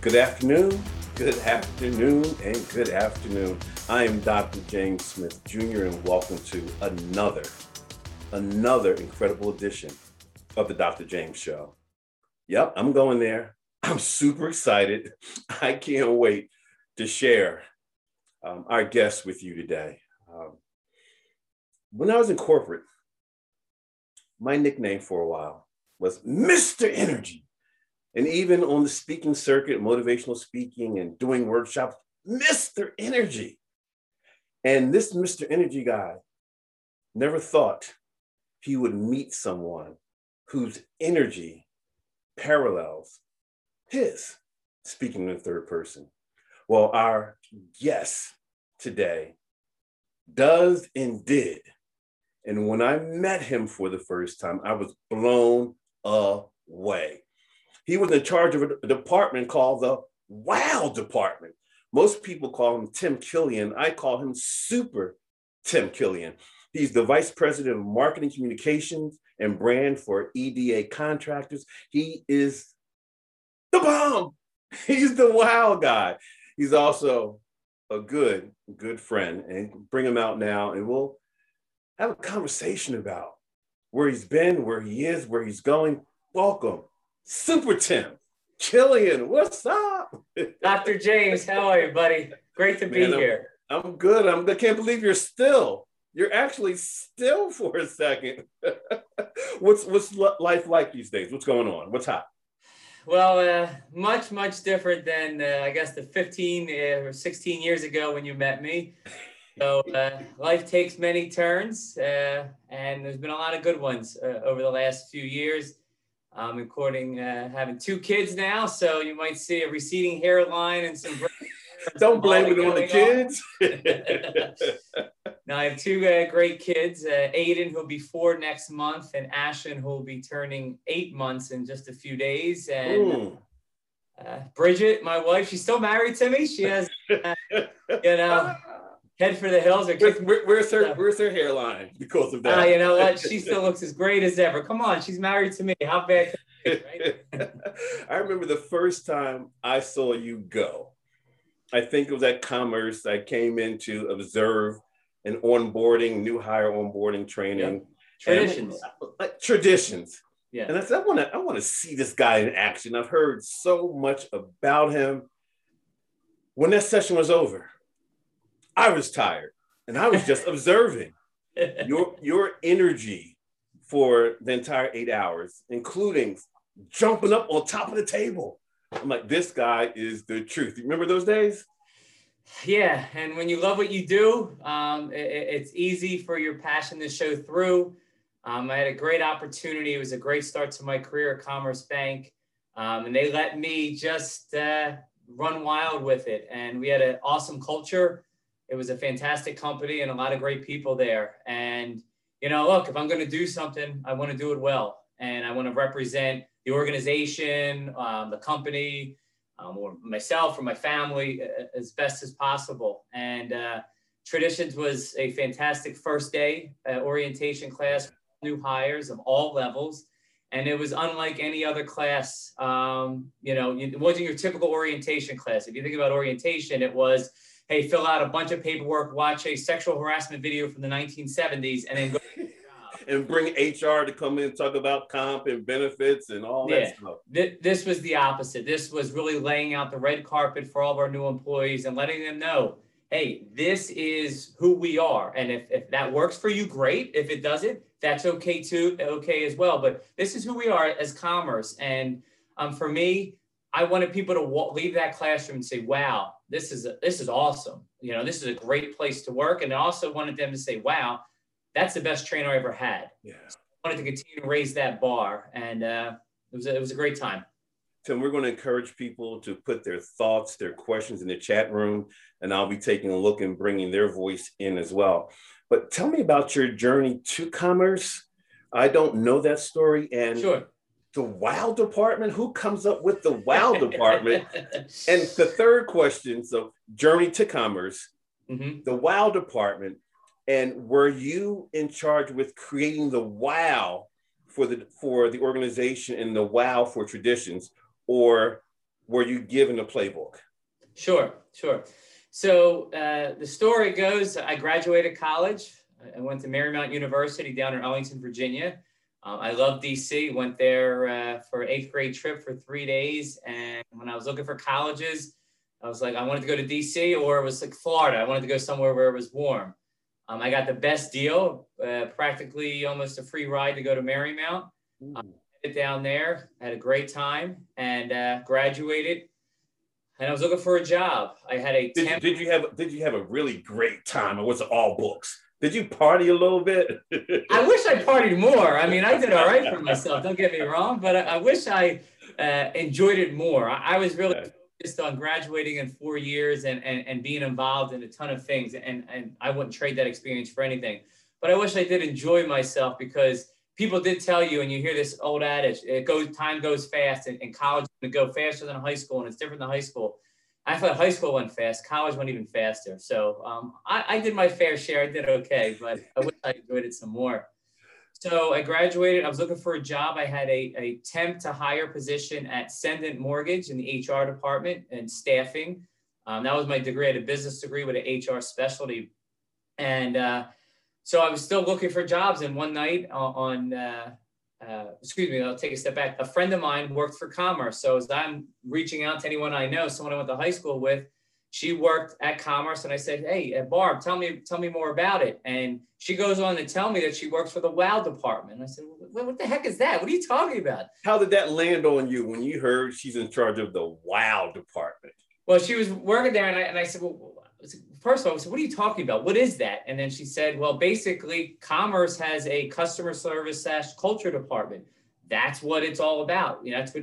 Good afternoon. I am Dr. James Smith, Jr., and welcome to another incredible edition of the Dr. James Show. Yep, I'm going there. I'm super excited. I can't wait to share our guest with you today. When I was in corporate, my nickname for a while was Mr. Energy. And even on the speaking circuit, motivational speaking and doing workshops, Mr. Energy. And this Mr. Energy guy never thought he would meet someone whose energy parallels his, speaking in the third person. Well, our guest today does and did. And when I met him for the first time, I was blown away. He was in charge of a department called the WOW department. Most people call him Tim Killian. I call him Super Tim Killian. He's the vice president of marketing, communications, and brand for EDA contractors. He is the bomb. He's the WOW guy. He's also a good friend. And bring him out now, and we'll have a conversation about where he's been, where he is, where he's going. Welcome, Super Tim Killian. What's up? Dr. James, how are you, buddy? Great to be here. I'm good. I can't believe you're still. You're actually still for a second. What's life like these days? What's going on? What's hot? Well, much different than I guess the 15 or 16 years ago when you met me. So life takes many turns, and there's been a lot of good ones over the last few years. I'm including having two kids now, so you might see a receding hairline and some. Don't blame it on the kids. Now I have two great kids, Aiden, who'll be 4 next month, and Ashen, who'll be turning 8 months in just a few days. And Bridget, my wife, she's still married to me. She has, head for the hills. Where's her hairline because of that? You know what? She still looks as great as ever. Come on, she's married to me. How bad can it be, right? I remember the first time I saw you go. I think it was at Commerce. I came in to observe an onboarding, new hire onboarding training. Yeah. Traditions. Yeah. And I said, I want to see this guy in action. I've heard so much about him. When that session was over, I was tired and I was just observing your energy for the entire 8 hours, including jumping up on top of the table. I'm like, this guy is the truth. You remember those days? Yeah, and when you love what you do, it's easy for your passion to show through. I had a great opportunity. It was a great start to my career at Commerce Bank, and they let me just run wild with it. And we had an awesome culture. It was a fantastic company and a lot of great people there. And, you know, look, if I'm going to do something, I want to do it well, and I want to represent the organization, the company, or myself or my family as best as possible. And Traditions was a fantastic first day orientation class, new hires of all levels. And it was unlike any other class. It wasn't your typical orientation class. If you think about orientation, it was, hey, fill out a bunch of paperwork, watch a sexual harassment video from the 1970s, and then go. And bring HR to come in and talk about comp and benefits and all that stuff. This was the opposite. This was really laying out the red carpet for all of our new employees and letting them know, hey, this is who we are. And if that works for you, great. If it doesn't, that's okay too, okay as well. But this is who we are as Commerce. And for me, I wanted people to leave that classroom and say, wow, this is awesome. You know, this is a great place to work. And I also wanted them to say, wow, that's the best trainer I ever had. Yeah. So I wanted to continue to raise that bar, and it was a great time. Tim, we're going to encourage people to put their thoughts, their questions in the chat room, and I'll be taking a look and bringing their voice in as well. But tell me about your journey to Commerce. I don't know that story. And sure. The WOW department, who comes up with the WOW department? And the third question, so journey to Commerce, the WOW department, and were you in charge with creating the WOW for the organization and the WOW for Traditions, or were you given a playbook? Sure, sure. So the story goes, I graduated college. I went to Marymount University down in Arlington, Virginia. I love DC, went there for an 8th grade trip for 3 days. And when I was looking for colleges, I was like, I wanted to go to DC, or it was like Florida. I wanted to go somewhere where it was warm. I got the best deal, practically almost a free ride to go to Marymount. Down there, had a great time, and graduated. And I was looking for a job. I had a did you have a really great time? It was all books. Did you party a little bit? I wish I partied more. I mean, I did all right for myself. Don't get me wrong, but I wish I enjoyed it more. I was really focused on graduating in 4 years and being involved in a ton of things. And I wouldn't trade that experience for anything. But I wish I did enjoy myself, because people did tell you, and you hear this old adage, time goes fast, and college is going to go faster than high school, and it's different than high school. I thought high school went fast. College went even faster. So I did my fair share. I did okay, but I wish I enjoyed it some more. So I graduated. I was looking for a job. I had a temp to hire position at Cendant Mortgage in the HR department and staffing. That was my degree. I had a business degree with an HR specialty. And so I was still looking for jobs. And one night on excuse me, I'll take a step back. A friend of mine worked for Commerce. So as I'm reaching out to anyone I know, someone I went to high school with, she worked at Commerce. And I said, hey, Barb, tell me more about it. And she goes on to tell me that she works for the WOW department. And I said, well, what the heck is that? What are you talking about? How did that land on you when you heard she's in charge of the WOW department? Well, she was working there. And I said, well, first of all, I said, what are you talking about? What is that? And then she said, well, basically, Commerce has a customer service / culture department. That's what it's all about. You know, that's what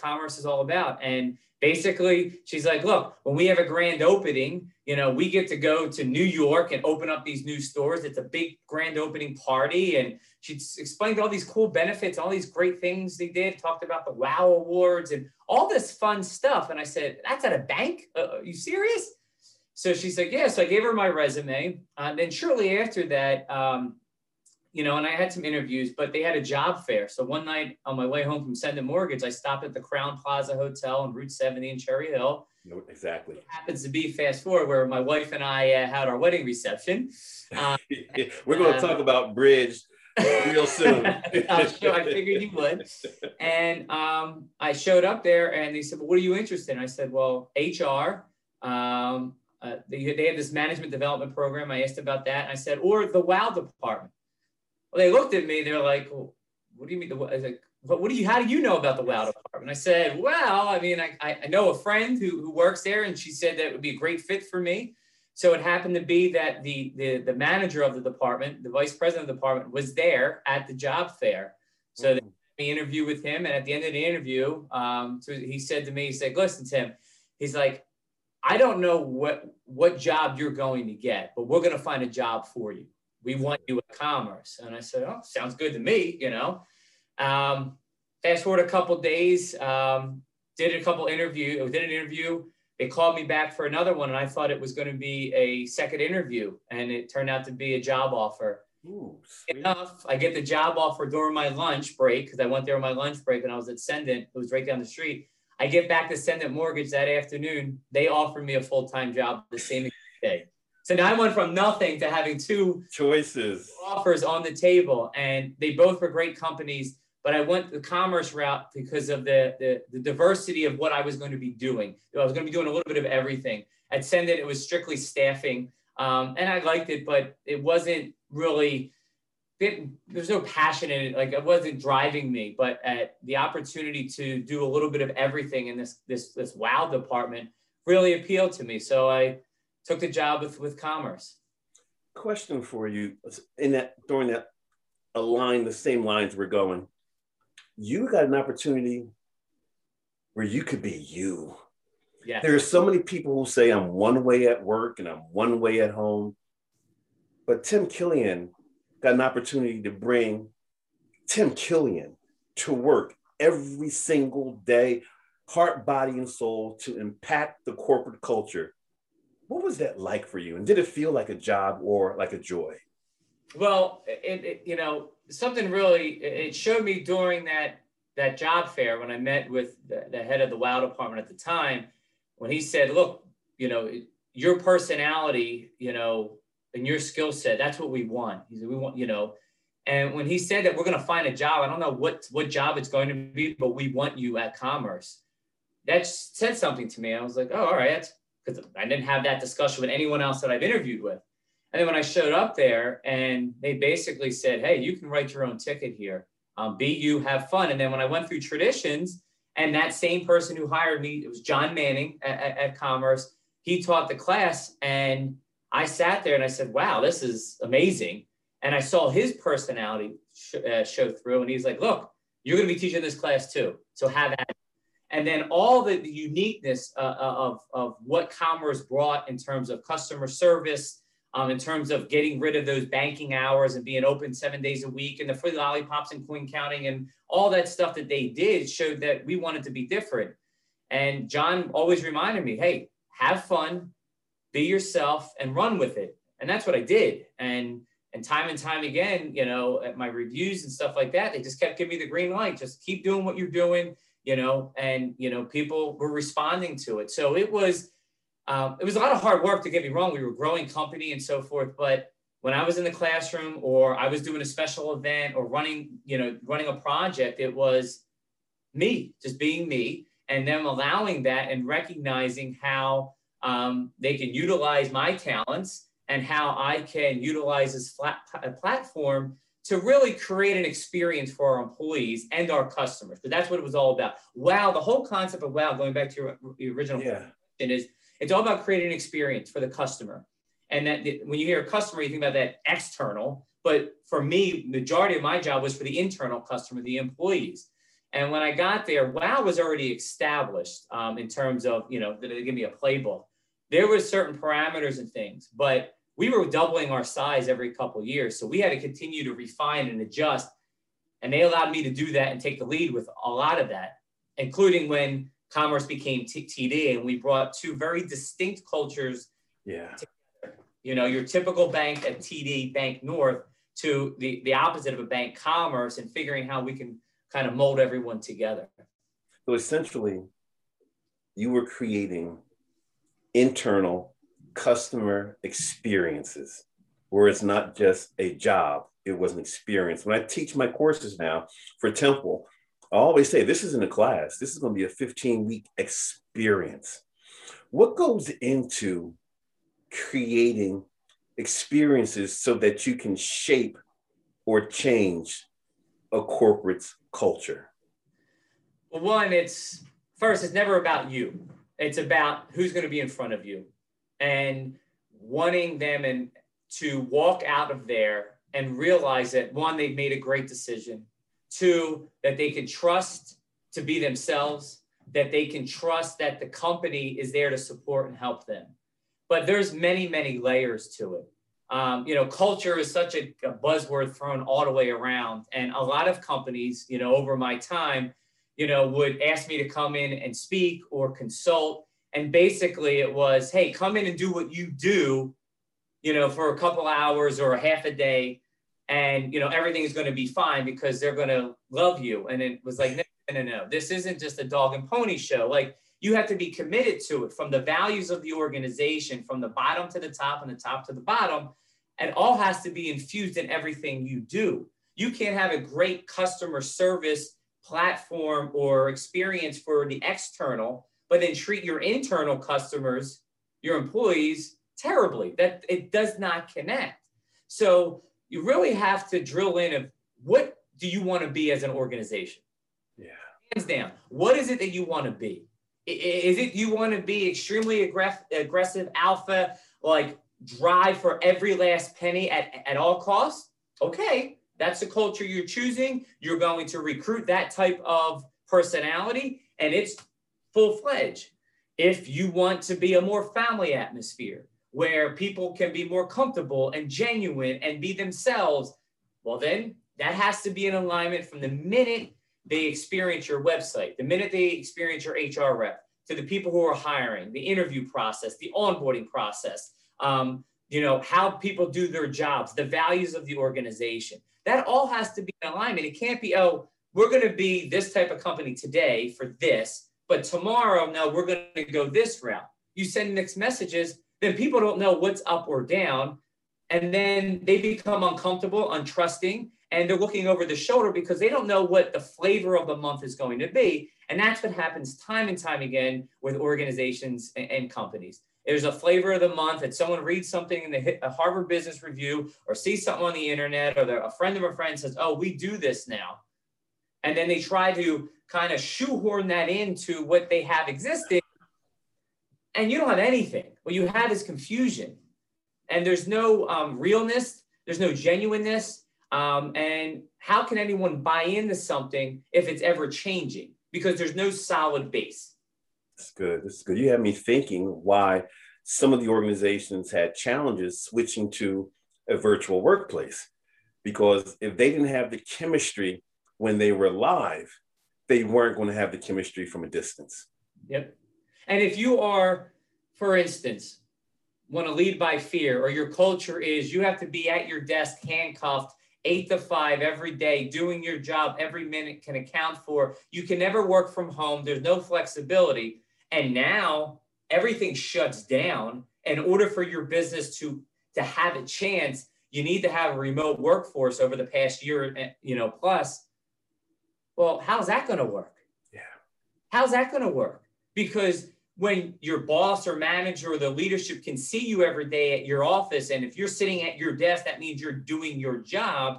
Commerce is all about. And basically, she's like, look, when we have a grand opening, you know, we get to go to New York and open up these new stores. It's a big grand opening party. And she explained all these cool benefits, all these great things they did, talked about the WOW Awards and all this fun stuff. And I said, that's at a bank? Are you serious? So she said, yeah. So I gave her my resume. And then shortly after that, you know, and I had some interviews, but they had a job fair. So one night on my way home from Cendant Mortgage, I stopped at the Crowne Plaza Hotel on Route 70 in Cherry Hill. Exactly. It happens to be, fast forward, where my wife and I had our wedding reception. We're going to talk about Bridge real soon. I'm sure, I figured you would. And I showed up there and they said, well, what are you interested in? I said, well, HR. They had this management development program. I asked about that. And I said, or the WOW department. Well, they looked at me. They're like, well, what do you mean? I was like, how do you know about the WOW department? I said, well, I mean, I know a friend who works there, and she said that it would be a great fit for me. So it happened to be that the manager of the department, the vice president of the department, was there at the job fair. So they had me interview with him. And at the end of the interview, so he said to me, he said, listen, Tim, he's like, I don't know what job you're going to get, but we're going to find a job for you. We want you at Commerce. And I said, oh, sounds good to me, you know. Fast forward a couple days, did an interview. They called me back for another one, and I thought it was going to be a second interview, and it turned out to be a job offer. Ooh, enough, I get the job offer during my lunch break, because I went there on my lunch break, and I was at Cendant. It was right down the street. I get back to Cendant Mortgage that afternoon. They offered me a full-time job the same day. So now I went from nothing to having two offers on the table, and they both were great companies, but I went the Commerce route because of the diversity of what I was going to be doing. I was going to be doing a little bit of everything. At Cendant, it was strictly staffing, and I liked it, but it wasn't really, there's no passion in it. Like, it wasn't driving me, but the opportunity to do a little bit of everything in this WOW department really appealed to me. So I took the job with Commerce. Question for you, the same lines we're going, you got an opportunity where you could be you. Yeah. There are so many people who say I'm one way at work and I'm one way at home, but Tim Killian got an opportunity to bring Tim Killian to work every single day, heart, body, and soul, to impact the corporate culture. What was that like for you? And did it feel like a job or like a joy? Well, it showed me during that that job fair, when I met with the head of the WOW department at the time, when he said, look, you know, your personality, you know, and your skill set, that's what we want. He said, we want, you know, and when he said that we're going to find a job, I don't know what job it's going to be, but we want you at Commerce. That said something to me. I was like, oh, all right. Because I didn't have that discussion with anyone else that I've interviewed with. And then when I showed up there and they basically said, hey, you can write your own ticket here. Be you, have fun. And then when I went through Traditions, and that same person who hired me, it was John Manning at Commerce, he taught the class. And I sat there and I said, wow, this is amazing. And I saw his personality show through. And he's like, look, you're going to be teaching this class too. So have at it. And then all the uniqueness of what Commerce brought in terms of customer service, in terms of getting rid of those banking hours and being open 7 days a week, and the free lollipops and coin counting and all that stuff that they did showed that we wanted to be different. And John always reminded me, hey, have fun, be yourself, and run with it. And that's what I did. And time again, you know, at my reviews and stuff like that, they just kept giving me the green light. Just keep doing what you're doing. You know, and, you know, people were responding to it. So it was a lot of hard work, to get me wrong. We were a growing company and so forth. But when I was in the classroom or I was doing a special event or running a project, it was me, just being me, and them allowing that and recognizing how they can utilize my talents and how I can utilize this platform to really create an experience for our employees and our customers. So that's what it was all about. WOW, the whole concept of WOW, going back to your original question, is it's all about creating an experience for the customer. And that when you hear a customer, you think about that external, but for me, majority of my job was for the internal customer, the employees. And when I got there, WOW was already established in terms of, you know, they give me a playbook. There were certain parameters and things, but we were doubling our size every couple of years. So we had to continue to refine and adjust. And they allowed me to do that and take the lead with a lot of that, including when Commerce became TD and we brought two very distinct cultures. Yeah. Together. You know, your typical bank at TD Bank North to the opposite of a bank, Commerce, and figuring how we can kind of mold everyone together. So essentially, you were creating internal customer experiences, where it's not just a job, it was an experience. When I teach my courses now for Temple, I always say this isn't a class, this is going to be a 15-week experience. What goes into creating experiences so that you can shape or change a corporate's culture? Well, one, it's never about you. It's about who's going to be in front of you, and wanting them to walk out of there and realize that, one, they've made a great decision, two, that they can trust to be themselves, that they can trust that the company is there to support and help them. But there's many, many layers to it. You know, culture is such a buzzword thrown all the way around. And a lot of companies, you know, over my time, you know, would ask me to come in and speak or consult. And basically it was, hey, come in and do what you do, you know, for a couple hours or a half a day. And, you know, everything is going to be fine because they're going to love you. And it was like, no. This isn't just a dog and pony show. Like, you have to be committed to it, from the values of the organization, from the bottom to the top and the top to the bottom. And all has to be infused in everything you do. You can't have a great customer service platform or experience for the external, but then treat your internal customers, your employees, terribly. That it does not connect. So you really have to drill in of, what do you want to be as an organization? Yeah. Hands down, what is it that you want to be? Is it you want to be extremely aggressive alpha, like drive for every last penny at all costs? Okay, that's the culture you're choosing. You're going to recruit that type of personality, and it's full-fledged. If you want to be a more family atmosphere where people can be more comfortable and genuine and be themselves, well, then that has to be in alignment from the minute they experience your website, the minute they experience your HR rep, to the people who are hiring, the interview process, the onboarding process, you know, how people do their jobs, the values of the organization. That all has to be in alignment. It can't be, oh, we're going to be this type of company today for this, but tomorrow, no, we're going to go this route. You send mixed messages, then people don't know what's up or down. And then they become uncomfortable, untrusting, and they're looking over the shoulder because they don't know what the flavor of the month is going to be. And that's what happens time and time again with organizations and companies. There's a flavor of the month that someone reads something in the Harvard Business Review or sees something on the internet, or a friend of a friend says, oh, we do this now. And then they try to kind of shoehorn that into what they have existing. And you don't have anything. What you have is confusion. And there's no realness. There's no genuineness. And how can anyone buy into something if it's ever changing? Because there's no solid base. That's good. That's good. You had me thinking why some of the organizations had challenges switching to a virtual workplace, because if they didn't have the chemistry when they were live, they weren't going to have the chemistry from a distance. Yep. And if you are, for instance, want to lead by fear, or your culture is you have to be at your desk handcuffed 8 to 5 every day, doing your job every minute can account for, you can never work from home, there's no flexibility. And now everything shuts down. In order for your business to have a chance, you need to have a remote workforce over the past year, plus. Well, how's that going to work? Yeah. How's that going to work? Because when your boss or manager or the leadership can see you every day at your office, and if you're sitting at your desk, that means you're doing your job.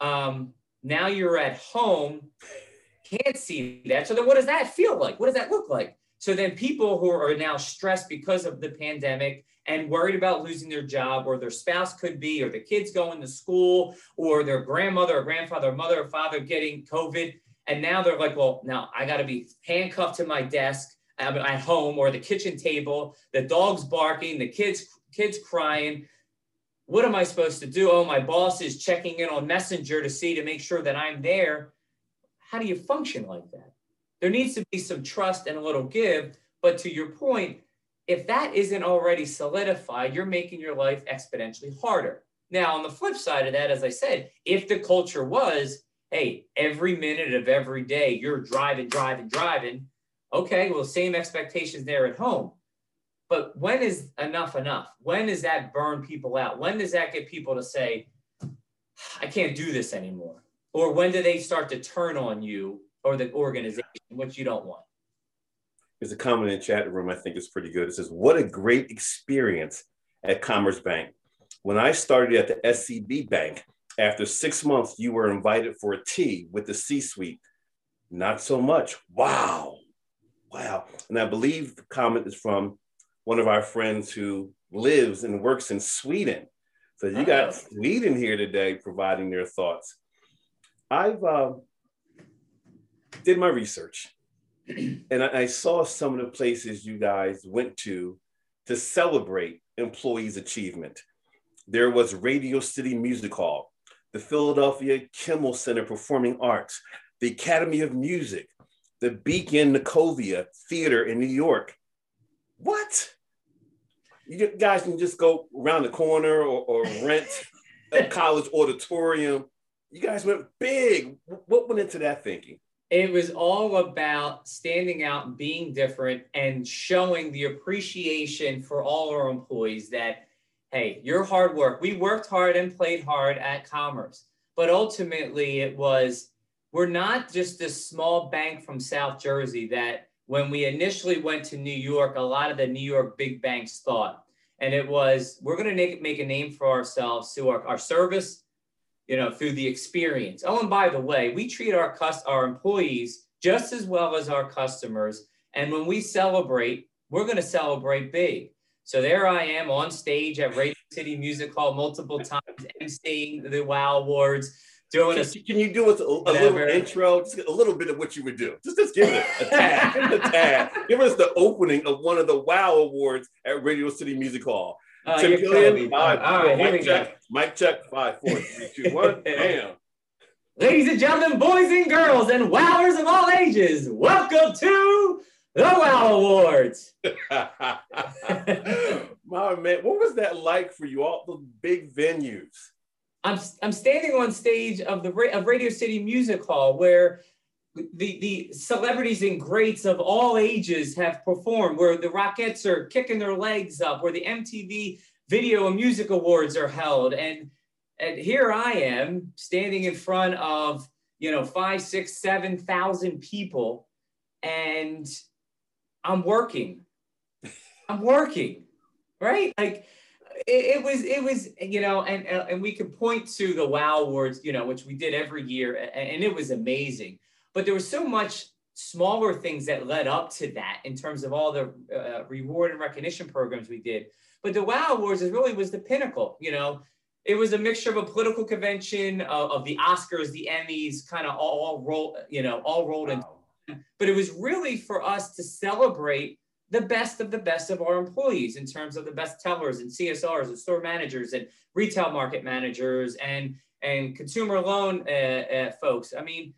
Now you're at home, can't see that. So then what does that feel like? What does that look like? So then people who are now stressed because of the pandemic and worried about losing their job, or their spouse could be, or the kids going to school, or their grandmother or grandfather, or mother or father getting COVID. And now they're like, well, now I got to be handcuffed to my desk at home, or the kitchen table, the dog's barking, the kids crying. What am I supposed to do? Oh, my boss is checking in on Messenger to make sure that I'm there. How do you function like that? There needs to be some trust and a little give. But to your point, if that isn't already solidified, you're making your life exponentially harder. Now, on the flip side of that, as I said, if the culture was, hey, every minute of every day, you're driving, okay, well, same expectations there at home. But when is enough? When does that burn people out? When does that get people to say, I can't do this anymore? Or when do they start to turn on you or the organization, which you don't want? There's a comment in the chat room I think is pretty good. It says, what a great experience at Commerce Bank. When I started at the SCB Bank, after 6 months, you were invited for a tea with the C-suite. Not so much. Wow. And I believe the comment is from one of our friends who lives and works in Sweden. So you got Sweden here today providing their thoughts. I've did my research, and I saw some of the places you guys went to celebrate employees' achievement. There was Radio City Music Hall, the Philadelphia Kimmel Center Performing Arts, the Academy of Music, the Beacon Nikovia Theater in New York. What? You guys can just go around the corner or rent a college auditorium. You guys went big. What went into that thinking? It was all about standing out and being different and showing the appreciation for all our employees that, hey, your hard work. We worked hard and played hard at Commerce, but ultimately it was, we're not just this small bank from South Jersey that when we initially went to New York, a lot of the New York big banks thought. And it was, we're going to make a name for ourselves through our service, through the experience. Oh, and by the way, we treat our employees just as well as our customers. And when we celebrate, we're going to celebrate big. So there I am on stage at Radio City Music Hall multiple times, emceeing the WOW Awards. Can you do us a little intro, just a little bit of what you would do? Just give it a tag, Give us the opening of one of the WOW Awards at Radio City Music Hall. Tim Killian, mic check, 5, 4, 3, 2, 1, bam. Ladies and gentlemen, boys and girls, and wowers of all ages, welcome to the WOW Awards. My man, what was that like for you, all the big venues? I'm standing on stage of Radio City Music Hall, where the celebrities and greats of all ages have performed, where the Rockettes are kicking their legs up, where the MTV Video and Music Awards are held. And here I am standing in front of, 5, 6, 7,000 people, and I'm working, right? Like it was, and we could point to the WOW Awards, which we did every year, and it was amazing. But there was so much smaller things that led up to that in terms of all the reward and recognition programs we did. But the WOW Awards was the pinnacle, It was a mixture of a political convention, of the Oscars, the Emmys, kind of all rolled in. Wow. But it was really for us to celebrate the best of our employees in terms of the best tellers and CSRs and store managers and retail market managers and consumer loan folks. I mean,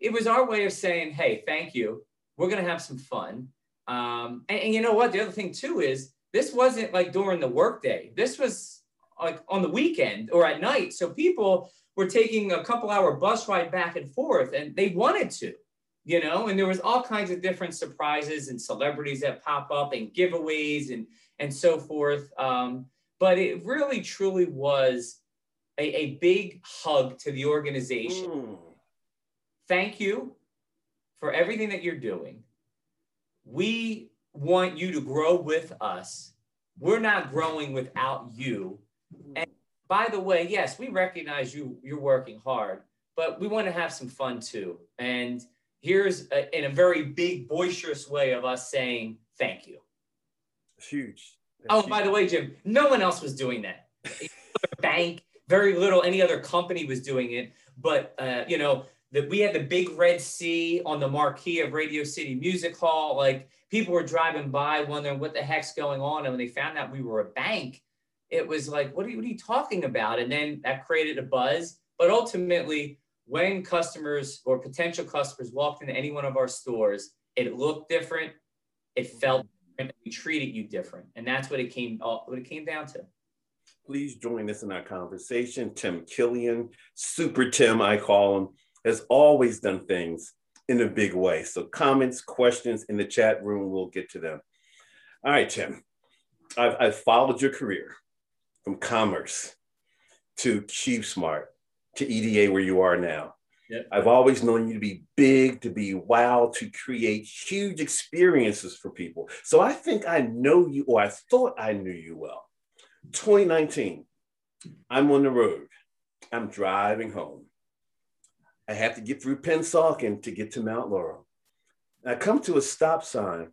it was our way of saying, hey, thank you. We're going to have some fun. And you know what? The other thing too is this wasn't like during the workday. This was like on the weekend or at night. So people were taking a couple-hour bus ride back and forth, and they wanted to, and there was all kinds of different surprises and celebrities that pop up and giveaways and so forth. But it really, truly was a big hug to the organization. Mm. Thank you for everything that you're doing. We want you to grow with us. We're not growing without you. And by the way, yes, we recognize you're working hard, but we want to have some fun too. And here's in a very big, boisterous way of us saying, thank you. It's huge. That's huge. By the way, Jim, no one else was doing that. Bank, very little, any other company was doing it. But, that we had the big red C on the marquee of Radio City Music Hall. Like people were driving by wondering what the heck's going on. And when they found out we were a bank, it was like, what are you talking about? And then that created a buzz. But ultimately, when customers or potential customers walked into any one of our stores, it looked different. It felt different. We treated you different. And that's what it came down to. Please join us in our conversation. Tim Killian, Super Tim, I call him, has always done things in a big way. So comments, questions in the chat room, we'll get to them. All right, Tim, I've followed your career from commerce to CubeSmart to EDA, where you are now. Yep. I've always known you to be big, to be wild, to create huge experiences for people. So I think I know you, or I thought I knew you well. 2019, I'm on the road. I'm driving home. I have to get through Pennsauken to get to Mount Laurel. I come to a stop sign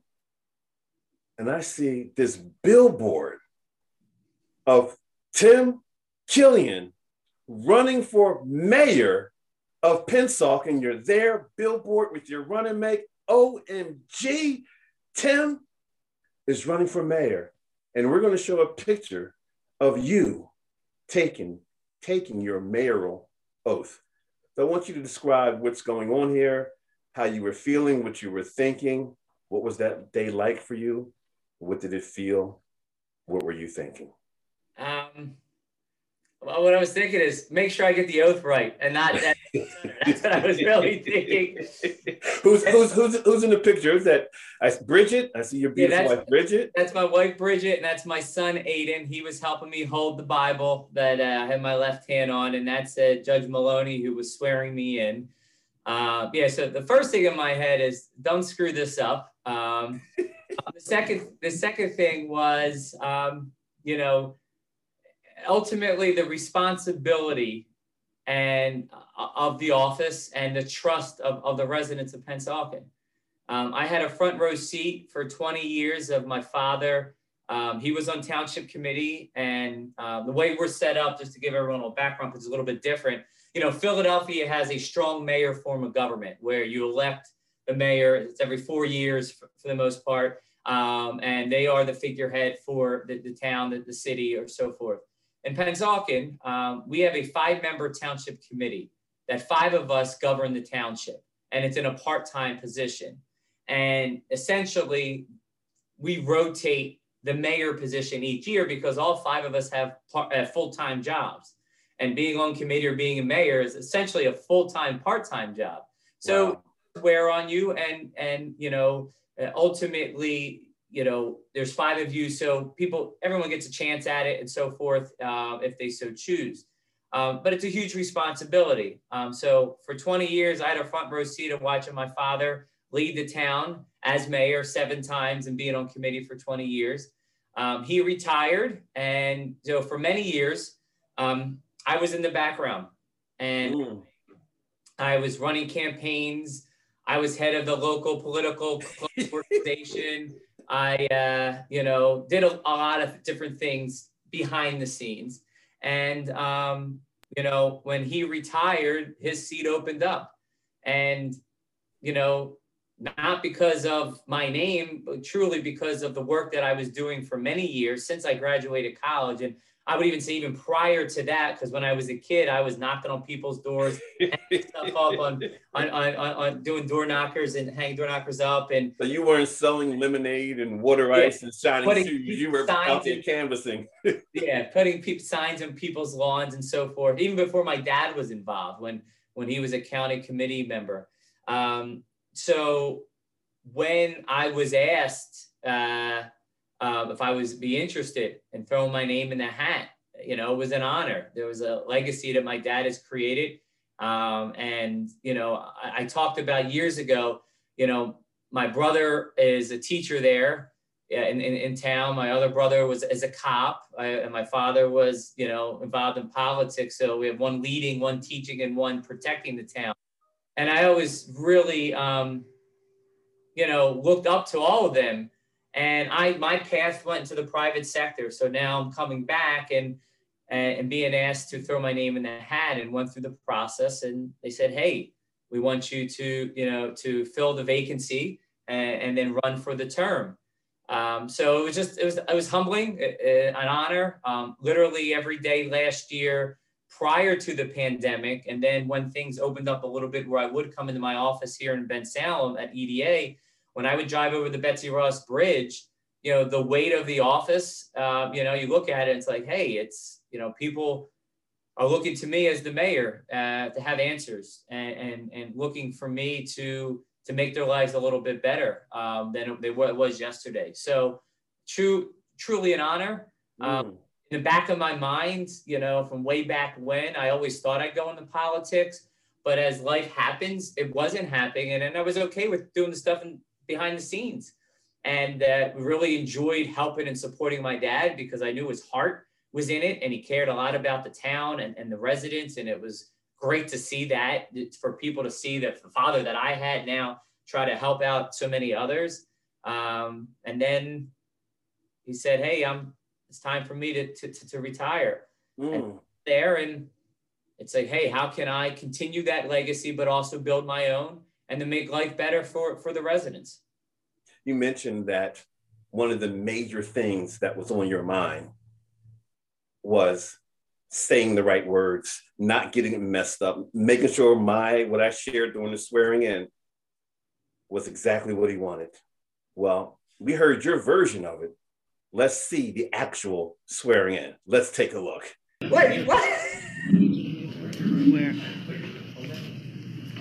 and I see this billboard of Tim Killian running for mayor of Pennsauken. You're there, billboard with your running mate. OMG, Tim is running for mayor. And we're going to show a picture of you taking your mayoral oath. So I want you to describe what's going on here, how you were feeling, what you were thinking. What was that day like for you? What did it feel? What were you thinking? Well, what I was thinking is make sure I get the oath right, and not that. That's what I was really thinking. Who's in the picture? Is that Bridget? I see your beautiful wife, Bridget. That's my wife, Bridget, and that's my son, Aiden. He was helping me hold the Bible that I had my left hand on, and that's Judge Maloney, who was swearing me in. So the first thing in my head is don't screw this up. The second thing was, ultimately the responsibility and of the office and the trust of the residents of Pennsauken. I had a front row seat for 20 years of my father. He was on township committee, and the way we're set up, just to give everyone a background, because it's a little bit different. Philadelphia has a strong mayor form of government where you elect the mayor. It's every 4 years for the most part. And they are the figurehead for the town, the city, or so forth. In Pennsauken, we have a 5-member township committee that 5 of us govern the township, and it's in a part-time position. And essentially, we rotate the mayor position each year because all 5 of us have full-time jobs. and being on committee or being a mayor is essentially a full-time, part-time job. So wow. Wear on you, and you know, ultimately, you know, there's 5 of you, so people, everyone gets a chance at it and so forth if they so choose. But it's a huge responsibility. So for 20 years, I had a front row seat of watching my father lead the town as mayor 7 times and being on committee for 20 years. He retired. And so for many years, I was in the background and I was running campaigns. I was head of the local political organization. I, you know, did a lot of different things behind the scenes. And, you know, when he retired, his seat opened up. And, you know, not because of my name, but truly because of the work that I was doing for many years since I graduated college. And I would even say even prior to that, because when I was a kid, I was knocking on people's doors, hanging stuff up on doing door knockers and hanging door knockers up. And so you weren't selling lemonade and water ice and shining shoes. You were out there canvassing. Yeah, putting signs on people's lawns and so forth. Even before my dad was involved, when he was a county committee member. So when I was asked if I was be interested in throwing my name in the hat, you know, it was an honor. There was a legacy that my dad has created. And, you know, I talked about years ago, you know, my brother is a teacher there in town. My other brother is a cop. And my father was, you know, involved in politics. So we have one leading, one teaching, and one protecting the town. And I always really, you know, looked up to all of them. And my path went to the private sector. So now I'm coming back and being asked to throw my name in the hat, and went through the process. And they said, hey, we want you to, you know, to fill the vacancy and then run for the term. So it was just, it was humbling, an honor. Literally every day last year, prior to the pandemic, and then when things opened up a little bit where I would come into my office here in Ben Salem at EDA, when I would drive over the Betsy Ross Bridge, you know, the weight of the office, you know, you look at it, it's like, hey, it's, you know, people are looking to me as the mayor to have answers and looking for me to make their lives a little bit better than it was yesterday. So truly an honor. In the back of my mind, you know, from way back when, I always thought I'd go into politics, but as life happens, it wasn't happening. And I was okay with doing the stuff behind the scenes, and really enjoyed helping and supporting my dad, because I knew his heart was in it and he cared a lot about the town and the residents. And it was great to see that, for people to see that the father that I had now try to help out so many others. And then he said, hey, it's time for me to retire. And there, and it's like, hey, how can I continue that legacy, but also build my own and to make life better for the residents? You mentioned that one of the major things that was on your mind was saying the right words, not getting it messed up, making sure what I shared during the swearing in was exactly what he wanted. Well, we heard your version of it. Let's see the actual swearing in. Let's take a look. Wait, what? Where?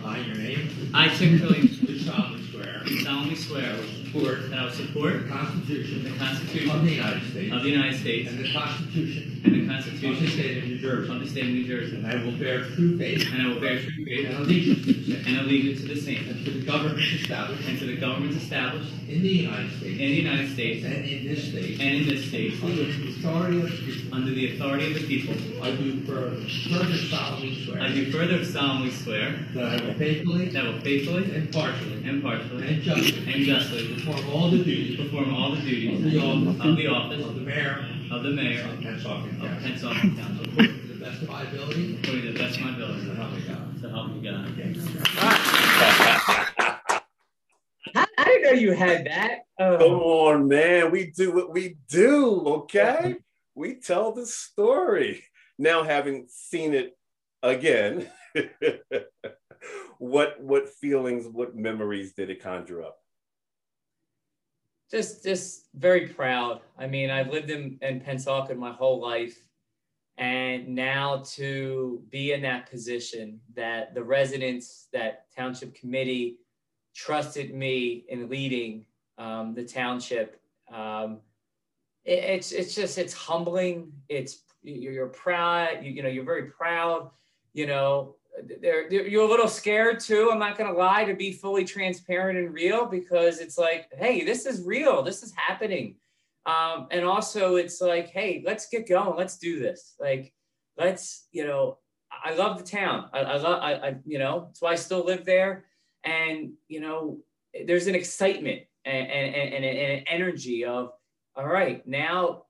I, your name? I, Tim Killian, do solemnly swear. Solemnly swear. That I will support. The Constitution. The Constitution. Of the United States. Of the United States. And the Constitution. And the Constitution. Of the State of New Jersey. Of the State of New Jersey. And I will bear true faith. And I will bear true faith. And allegiance to the same. And allegiance to the same. And to the governments established. And to the governments established. In the United States. In the United States. And in this state. And in this state. Under the authority of the people. Under the authority of the people. I do further solemnly swear. I do further solemnly swear. That I will faithfully. That I will faithfully. And partially. And justly. And justly. Perform all the duties of the office of the mayor of Pennsauken Council, according to the best of my ability. According to the best of my ability. So help me God. So help me God. I didn't know you had that. Come on, man. We do what we do. Okay, we tell the story. Now, having seen it again, what feelings, what memories did it conjure up? Just very proud. I mean, I've lived in Pennsauken my whole life, and now to be in that position that the residents, that township committee trusted me in leading the township. It's humbling. It's, you're proud, you know, you're very proud, you know, you're a little scared too. I'm not going to lie, to be fully transparent and real, because it's like, hey, this is real. This is happening. And also it's like, hey, let's get going. Let's do this. Like, let's, you know, I love the town. I you know, that's why I still live there. And, you know, there's an excitement and an energy of, all right, now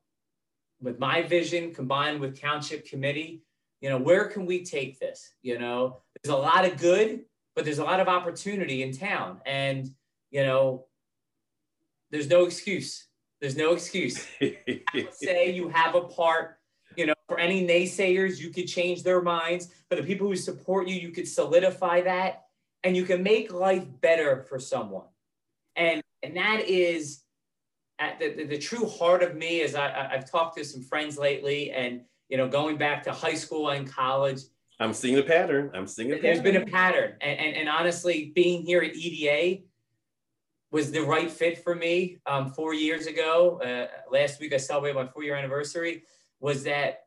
with my vision combined with township committee, you know, where can we take this? You know, there's a lot of good, but there's a lot of opportunity in town. And, you know, there's no excuse. There's no excuse. I would say you have a part, you know, for any naysayers, you could change their minds. For the people who support you, you could solidify that, and you can make life better for someone. And that is at the true heart of me. As I've talked to some friends lately, and, you know, going back to high school and college, I'm seeing a pattern. There's been a pattern. And honestly, being here at EDA was the right fit for me 4 years ago. Last week, I celebrated my 4-year anniversary, was that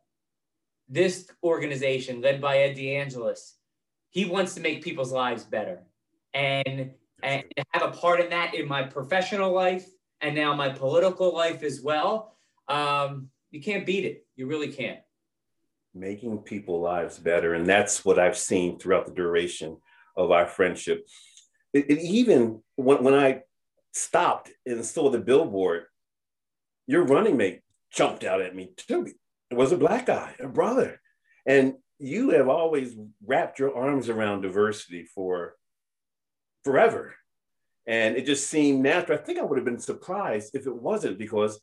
this organization led by Ed DeAngelis, he wants to make people's lives better. And have a part in that in my professional life and now my political life as well. You can't beat it. You really can't. Making people's lives better. And that's what I've seen throughout the duration of our friendship. It even when I stopped and saw the billboard, your running mate jumped out at me too. It was a black guy, a brother. And you have always wrapped your arms around diversity for forever. And it just seemed natural. I think I would have been surprised if it wasn't, because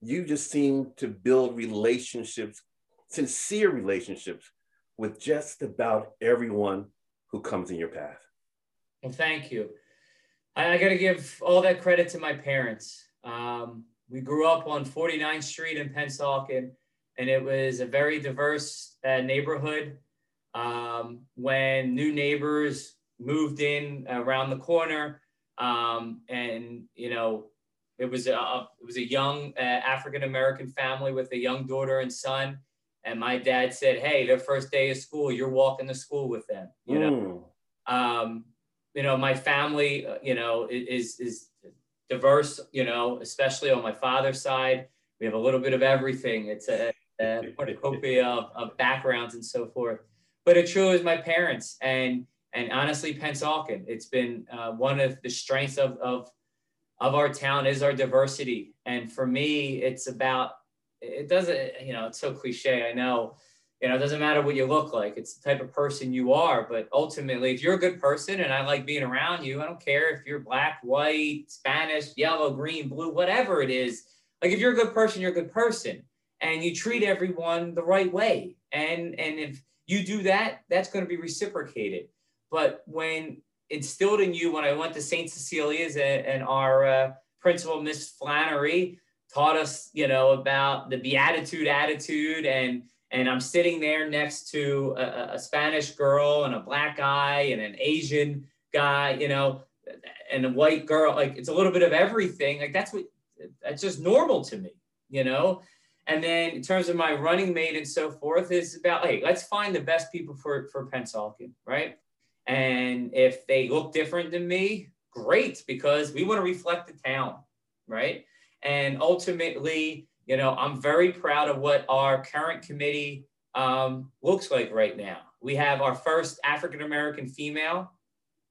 you just seem to build relationships, sincere relationships, with just about everyone who comes in your path. Well, thank you. I got to give all that credit to my parents. We grew up on 49th Street in Pennsauken, and it was a very diverse neighborhood. When new neighbors moved in around the corner, and, you know, it was a young African-American family with a young daughter and son. And my dad said, hey, their first day of school, you're walking to school with them. You know, you know, my family, you know, is diverse, you know, especially on my father's side. We have a little bit of everything. It's a cornucopia of backgrounds and so forth. But it truly is my parents. And honestly, Pennsauken, it's been one of the strengths of our town is our diversity. And for me, it's about, it doesn't, you know, it's so cliche, I know, you know, it doesn't matter what you look like, it's the type of person you are. But ultimately, if you're a good person, and I like being around you, I don't care if you're black, white, Spanish, yellow, green, blue, whatever it is. Like, if you're a good person, you're a good person, and you treat everyone the right way. And if you do that, that's going to be reciprocated. But when instilled in you, when I went to Saint Cecilia's, and our principal, Miss Flannery, taught us, you know, about the Beatitude attitude, and I'm sitting there next to a Spanish girl and a black guy and an Asian guy, you know, and a white girl. Like, it's a little bit of everything. Like, that's just normal to me, you know. And then in terms of my running mate and so forth, it's about, hey, let's find the best people for Pennsauken, right? And if they look different than me, great, because we want to reflect the town, right? And ultimately, you know, I'm very proud of what our current committee looks like right now. We have our first African-American female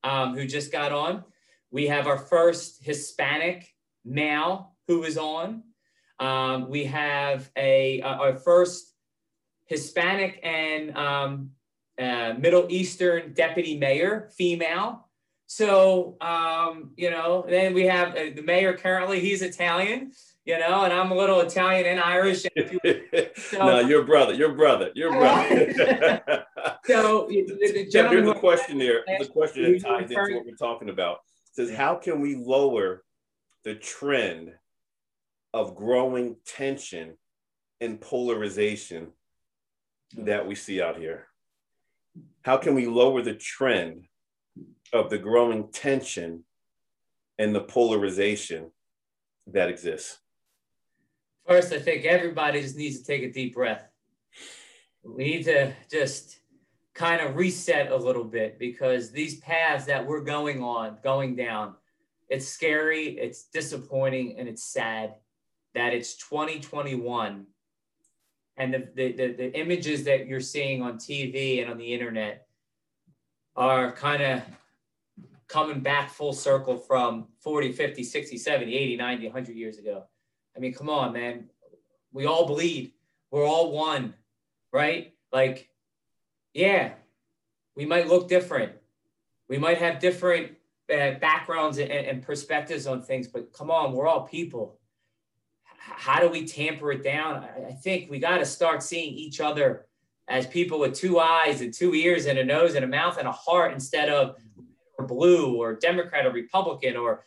who just got on. We have our first Hispanic male who is on. We have our first Hispanic and Middle Eastern deputy mayor, female. So, you know, then we have the mayor currently, he's Italian, you know, and I'm a little Italian and Irish. So, no, your brother. So there's a question there. There's a question that ties into what we're talking about. It says, how can we lower the trend of growing tension and polarization that we see out here? How can we lower the trend of the growing tension and the polarization that exists? First, I think everybody just needs to take a deep breath. We need to just kind of reset a little bit, because these paths that we're going down, it's scary, it's disappointing, and it's sad that it's 2021 and the images that you're seeing on TV and on the internet are kind of coming back full circle from 40, 50, 60, 70, 80, 90, 100 years ago. I mean, come on, man. We all bleed. We're all one, right? Like, yeah, we might look different. We might have different backgrounds and perspectives on things, but come on, we're all people. How do we tamper it down? I think we got to start seeing each other as people with two eyes and two ears and a nose and a mouth and a heart, instead of blue or Democrat or Republican or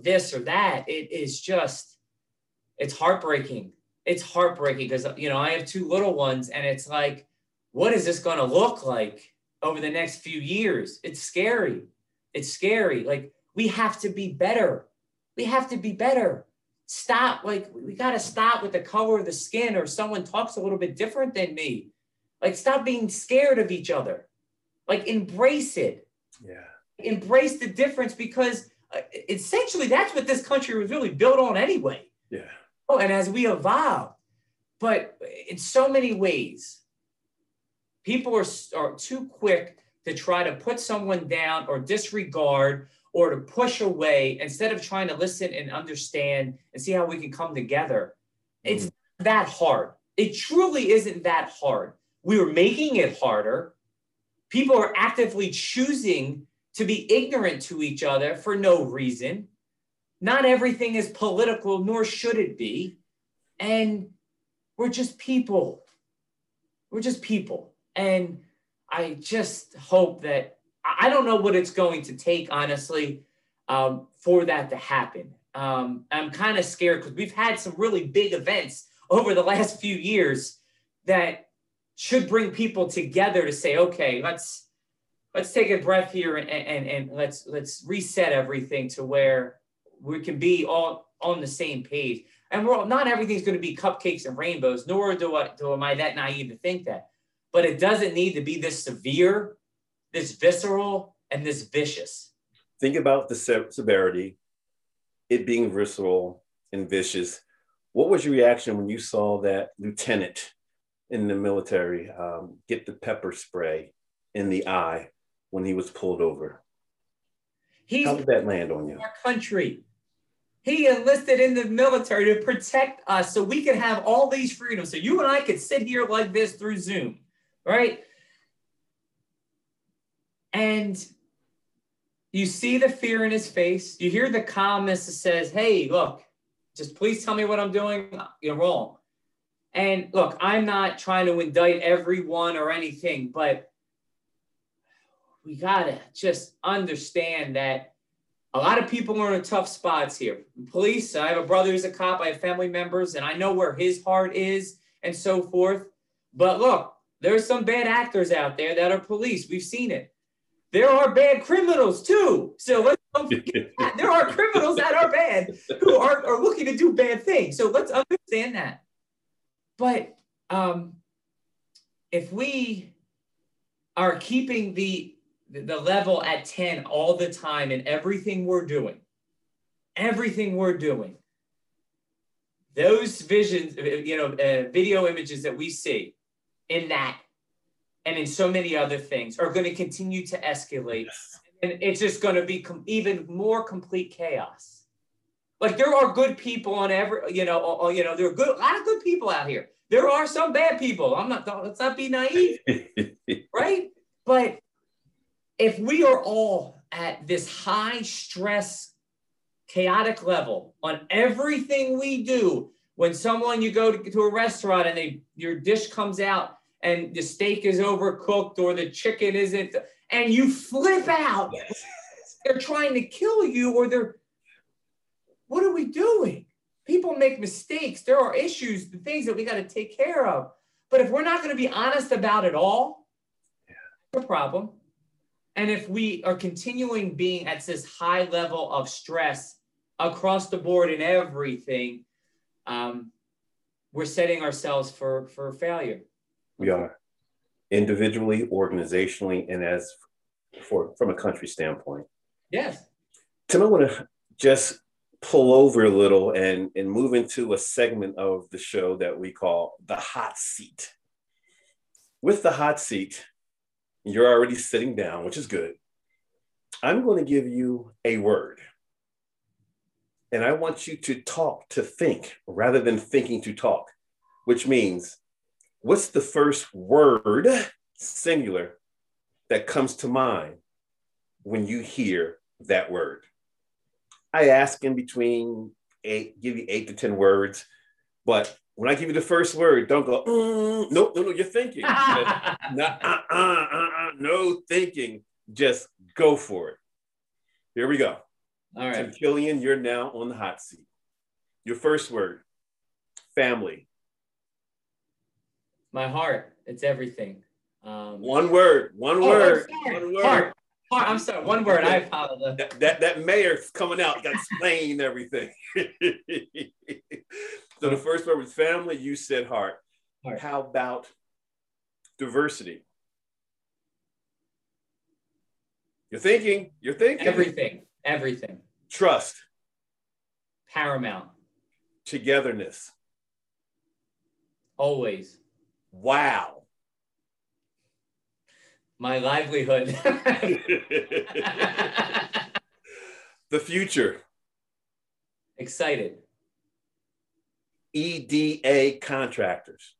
this or that. It is just, it's heartbreaking. It's heartbreaking because, you know, I have two little ones, and it's like, what is this going to look like over the next few years? It's scary. It's scary. Like, we have to be better. We have to be better. Stop. Like, we got to stop with the color of the skin, or someone talks a little bit different than me. Like, stop being scared of each other. Like, embrace it. Yeah. Embrace the difference, because essentially that's what this country was really built on anyway. Yeah. Oh, and as we evolve, but in so many ways, people are too quick to try to put someone down or disregard or to push away, instead of trying to listen and understand and see how we can come together. It's not that hard. It truly isn't that hard. We are making it harder. People are actively choosing to be ignorant to each other for no reason. Not everything is political, nor should it be. And we're just people. We're just people. And I just hope that, I don't know what it's going to take, honestly, for that to happen. I'm kind of scared because we've had some really big events over the last few years that should bring people together to say, okay, let's take a breath here and let's reset everything to where we can be all on the same page. And we're all, not everything's going to be cupcakes and rainbows, nor am I that naive to think that. But it doesn't need to be this severe, this visceral, and this vicious. Think about the severity, it being visceral and vicious. What was your reaction when you saw that lieutenant in the military get the pepper spray in the eye when he was pulled over? How did that land on you? Our country. He enlisted in the military to protect us so we could have all these freedoms. So you and I could sit here like this through Zoom, right? And you see the fear in his face. You hear the calmness that says, hey, look, just please tell me what I'm doing. You're wrong. And look, I'm not trying to indict everyone or anything, but we gotta just understand that a lot of people are in tough spots here. Police, I have a brother who's a cop, I have family members, and I know where his heart is and so forth. But look, there's some bad actors out there that are police. We've seen it. There are bad criminals too. So let's don't forget that. There are criminals that are bad who are looking to do bad things. So let's understand that. But if we are keeping the level at 10 all the time in everything we're doing, those visions, you know, video images that we see in that and in so many other things are going to continue to escalate. Yes. And it's just going to be even more complete chaos. Like, there are good people on every, there are a lot of good people out here. There are some bad people. Let's not be naive, right? But if we are all at this high stress, chaotic level on everything we do, when someone, you go to a restaurant and your dish comes out and the steak is overcooked or the chicken isn't, and you flip out, they're trying to kill you or they're, what are we doing? People make mistakes. There are issues, the things that we got to take care of. But if we're not going to be honest about it all, it's a problem. And if we are continuing being at this high level of stress across the board in everything, we're setting ourselves for failure. We are, individually, organizationally, and as from a country standpoint. Yes. Tim, I want to just pull over a little and move into a segment of the show that we call the hot seat. With the hot seat, you're already sitting down, which is good. I'm going to give you a word. And I want you to talk to think rather than thinking to talk, which means what's the first word, singular, that comes to mind when you hear that word? I ask in between, give you 8 to 10 words, but when I give you the first word, don't go, no, you're thinking. No thinking, just go for it. Here we go. All right. Tim Killian, you're now on the hot seat. Your first word, family. My heart, it's everything. One word. Heart. I'm sorry, one word, I apologize. That mayor's coming out, got to explain everything. So the first word was family, you said heart. Heart. How about diversity? You're thinking. Everything. Trust. Paramount. Togetherness. Always. Wow. My livelihood. The future. Excited. EDA contractors.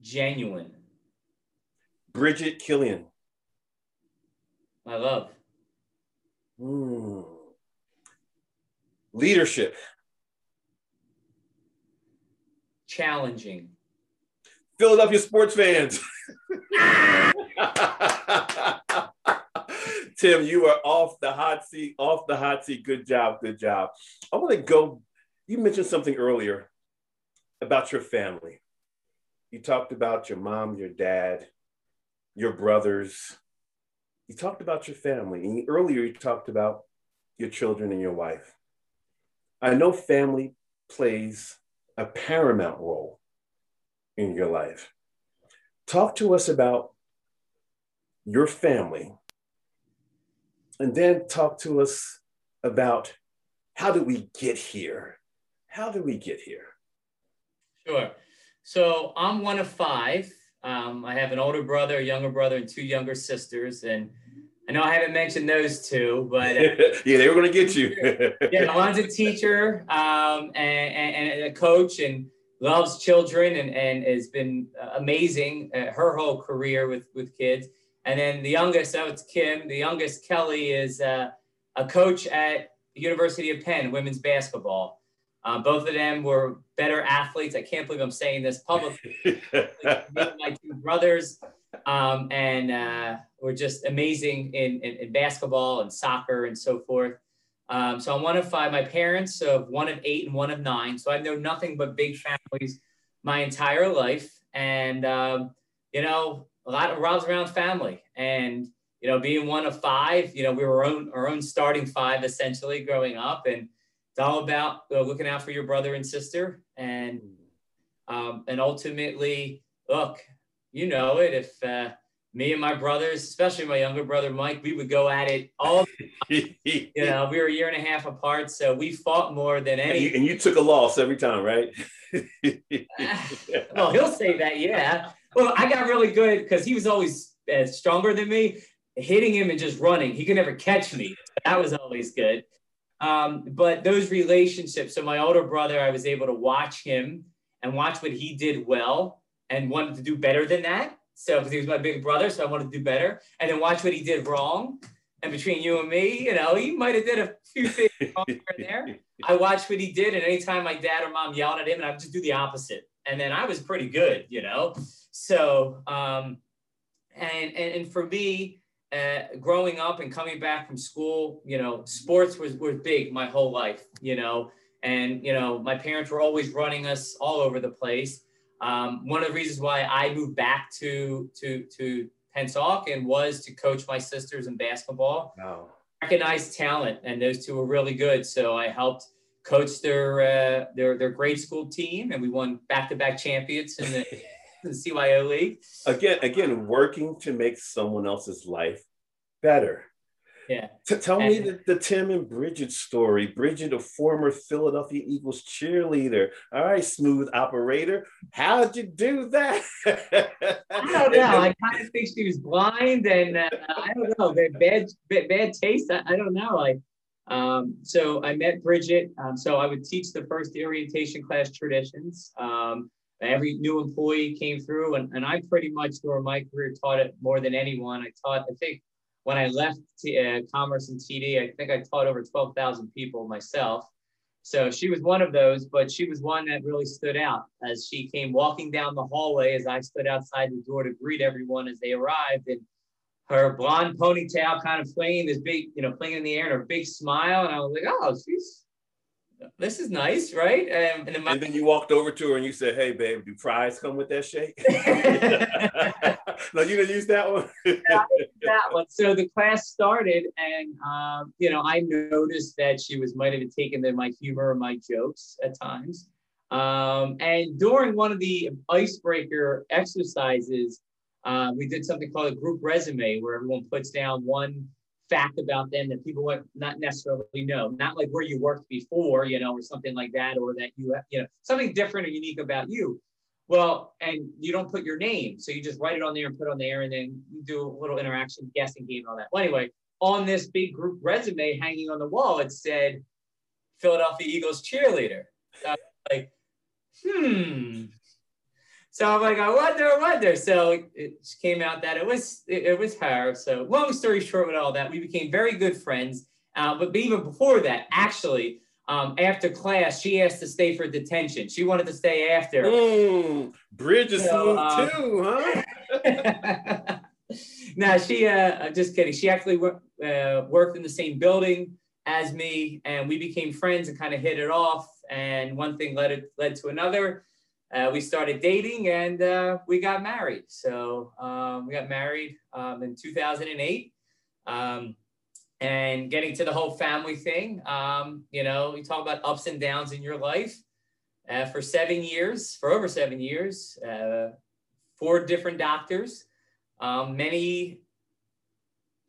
Genuine. Bridget Killian. My love. Ooh. Leadership. Challenging. Philadelphia sports fans. Tim, you are off the hot seat. Good job. I want to go, you mentioned something earlier about your family. You talked about your mom, your dad, your brothers. You talked about your family. And earlier you talked about your children and your wife. I know family plays a paramount role in your life. Talk to us about your family, and then talk to us about how do we get here? Sure. So I'm one of five. I have an older brother, a younger brother, and two younger sisters. And I know I haven't mentioned those two, but yeah, they were going to get you. Yeah, one's a teacher and a coach, and loves children and has been amazing her whole career with kids. And then the youngest, so it's Kim. The youngest, Kelly, is a coach at the University of Penn, women's basketball. Both of them were better athletes. I can't believe I'm saying this publicly. My two brothers and were just amazing in basketball and soccer and so forth. So I'm one of five. My parents of one of eight and one of nine. So I've known nothing but big families my entire life. And, a lot of revolves around family, and, being one of five, we were our own starting five essentially growing up, and it's all about looking out for your brother and sister. And ultimately, look, if me and my brothers, especially my younger brother, Mike, we would go at it all the time. We were a year and a half apart, so we fought more than any. And you took a loss every time, right? Well, he'll say that, yeah. Well, I got really good because he was always stronger than me. Hitting him and just running, he could never catch me. That was always good. But those relationships, so my older brother, I was able to watch him and watch what he did well and wanted to do better than that. So because he was my big brother, so I wanted to do better, and then watch what he did wrong. And between you and me, he might have did a few things wrong here and there. I watched what he did, and anytime my dad or mom yelled at him, and I would just do the opposite. And then I was pretty good, So, and for me, growing up and coming back from school, sports was big my whole life, and my parents were always running us all over the place. One of the reasons why I moved back to Pennsauken was to coach my sisters in basketball. Wow. Recognized talent, and those two were really good. So I helped coach their grade school team, and we won back-to-back champions in the, in the CYO league. Again, working to make someone else's life better. Yeah. Tell me the Tim and Bridget story. Bridget, a former Philadelphia Eagles cheerleader. All right, smooth operator. How'd you do that? I don't know. I kind of think she was blind, and I don't know. Bad taste. I don't know. So I met Bridget. So I would teach the first orientation class, Traditions. Every new employee came through, and I pretty much during my career taught it more than anyone. I taught, I think, when I left Commerce and TD, I think I taught over 12,000 people myself. So she was one of those, but she was one that really stood out as she came walking down the hallway as I stood outside the door to greet everyone as they arrived. And her blonde ponytail kind of playing this big, you know, playing in the air, and her big smile. And I was like, oh, this is nice, right? And then you walked over to her and you said, hey, babe, do fries come with that shake? No, you didn't use that one? Yeah, I didn't use that one. So the class started, and, you know, I noticed that she might have taken my humor or my jokes at times. And during one of the icebreaker exercises, we did something called a group resume, where everyone puts down one fact about them that people would not necessarily know, not like where you worked before, you know, or something like that, or that you know, something different or unique about you. Well, and you don't put your name. So you just write it on there and put it on there, and then you do a little interaction guessing game and all that. Well, anyway, on this big group resume hanging on the wall, it said Philadelphia Eagles cheerleader. So I was like, So I'm like, I wonder. So it came out that it was her. So long story short with all that, we became very good friends. But even before that, actually, after class, she asked to stay for detention. She wanted to stay after. Bridges so, too, huh? Nah, she, just kidding. She actually worked in the same building as me, and we became friends and kind of hit it off. And one thing led to another. We started dating, and we got married. So we got married in 2008. And getting to the whole family thing, you know, we talk about ups and downs in your life. For over 7 years, 4 different doctors, many